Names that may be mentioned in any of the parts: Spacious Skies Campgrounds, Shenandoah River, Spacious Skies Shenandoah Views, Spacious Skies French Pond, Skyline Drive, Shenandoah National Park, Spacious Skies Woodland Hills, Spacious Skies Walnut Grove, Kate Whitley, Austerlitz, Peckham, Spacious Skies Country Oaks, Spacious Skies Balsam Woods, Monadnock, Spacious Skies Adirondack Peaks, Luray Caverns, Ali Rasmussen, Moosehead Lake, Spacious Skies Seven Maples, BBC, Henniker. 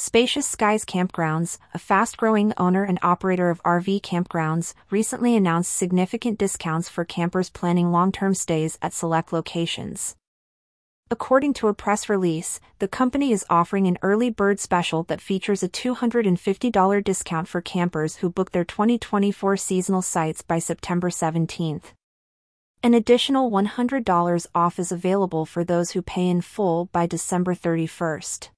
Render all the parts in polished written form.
Spacious Skies Campgrounds, a fast-growing owner and operator of RV campgrounds, recently announced significant discounts for campers planning long-term stays at select locations. According to a press release, the company is offering an early bird special that features a $250 discount for campers who book their 2024 seasonal sites by September 17th. An additional $100 off is available for those who pay in full by December 31st.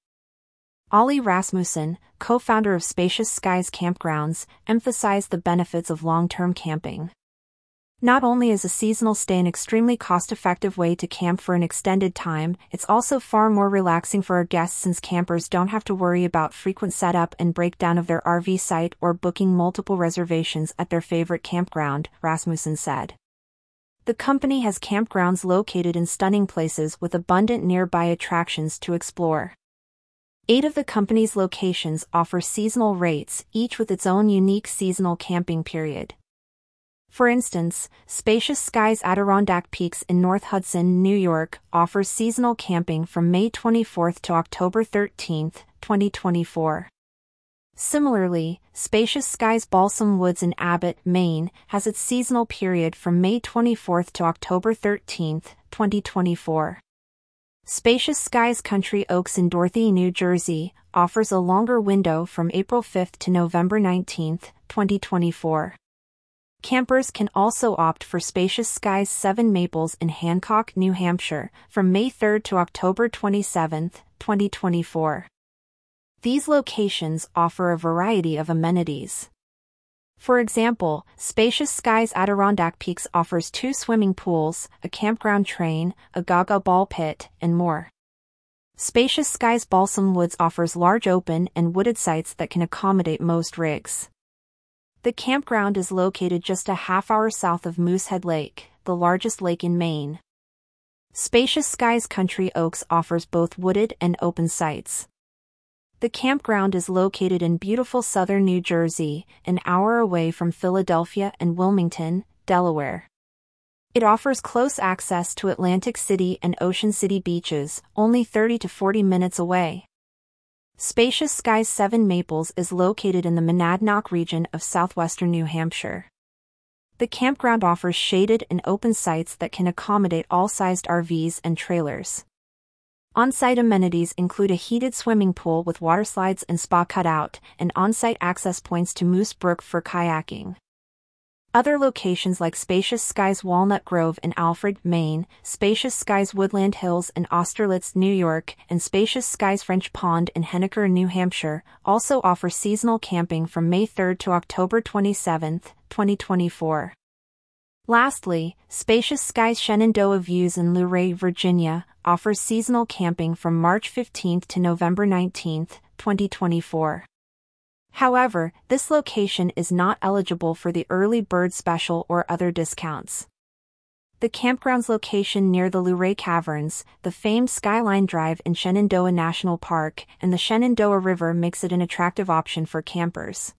Ali Rasmussen, co-founder of Spacious Skies Campgrounds, emphasized the benefits of long-term camping. Not only is a seasonal stay an extremely cost-effective way to camp for an extended time, it's also far more relaxing for our guests since campers don't have to worry about frequent setup and breakdown of their RV site or booking multiple reservations at their favorite campground, Rasmussen said. The company has campgrounds located in stunning places with abundant nearby attractions to explore. 8 of the company's locations offer seasonal rates, each with its own unique seasonal camping period. For instance, Spacious Skies Adirondack Peaks in North Hudson, New York, offers seasonal camping from May 24 to October 13, 2024. Similarly, Spacious Skies Balsam Woods in Abbott, Maine, has its seasonal period from May 24 to October 13, 2024. Spacious Skies Country Oaks in Dorothy, New Jersey, offers a longer window from April 5 to November 19, 2024. Campers can also opt for Spacious Skies 7 Maples in Hancock, New Hampshire, from May 3 to October 27, 2024. These locations offer a variety of amenities. For example, Spacious Skies Adirondack Peaks offers 2 swimming pools, a campground train, a gaga ball pit, and more. Spacious Skies Balsam Woods offers large open and wooded sites that can accommodate most rigs. The campground is located just a half hour south of Moosehead Lake, the largest lake in Maine. Spacious Skies Country Oaks offers both wooded and open sites. The campground is located in beautiful southern New Jersey, an hour away from Philadelphia and Wilmington, Delaware. It offers close access to Atlantic City and Ocean City beaches, only 30 to 40 minutes away. Spacious Skies 7 Maples is located in the Monadnock region of southwestern New Hampshire. The campground offers shaded and open sites that can accommodate all-sized RVs and trailers. On-site amenities include a heated swimming pool with waterslides and spa cutout, and on-site access points to Moose Brook for kayaking. Other locations like Spacious Skies Walnut Grove in Alfred, Maine, Spacious Skies Woodland Hills in Austerlitz, New York, and Spacious Skies French Pond in Henniker, New Hampshire, also offer seasonal camping from May 3 to October 27, 2024. Lastly, Spacious Skies Shenandoah Views in Luray, Virginia, offers seasonal camping from March 15 to November 19, 2024. However, this location is not eligible for the early bird special or other discounts. The campground's location near the Luray Caverns, the famed Skyline Drive in Shenandoah National Park, and the Shenandoah River makes it an attractive option for campers.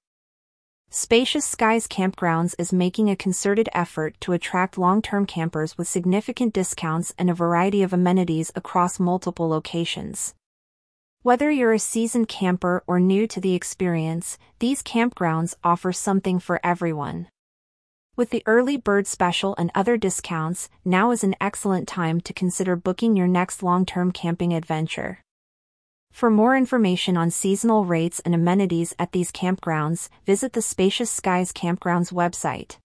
Spacious Skies Campgrounds is making a concerted effort to attract long-term campers with significant discounts and a variety of amenities across multiple locations. Whether you're a seasoned camper or new to the experience, these campgrounds offer something for everyone. With the early bird special and other discounts, now is an excellent time to consider booking your next long-term camping adventure. For more information on seasonal rates and amenities at these campgrounds, visit the Spacious Skies Campgrounds website.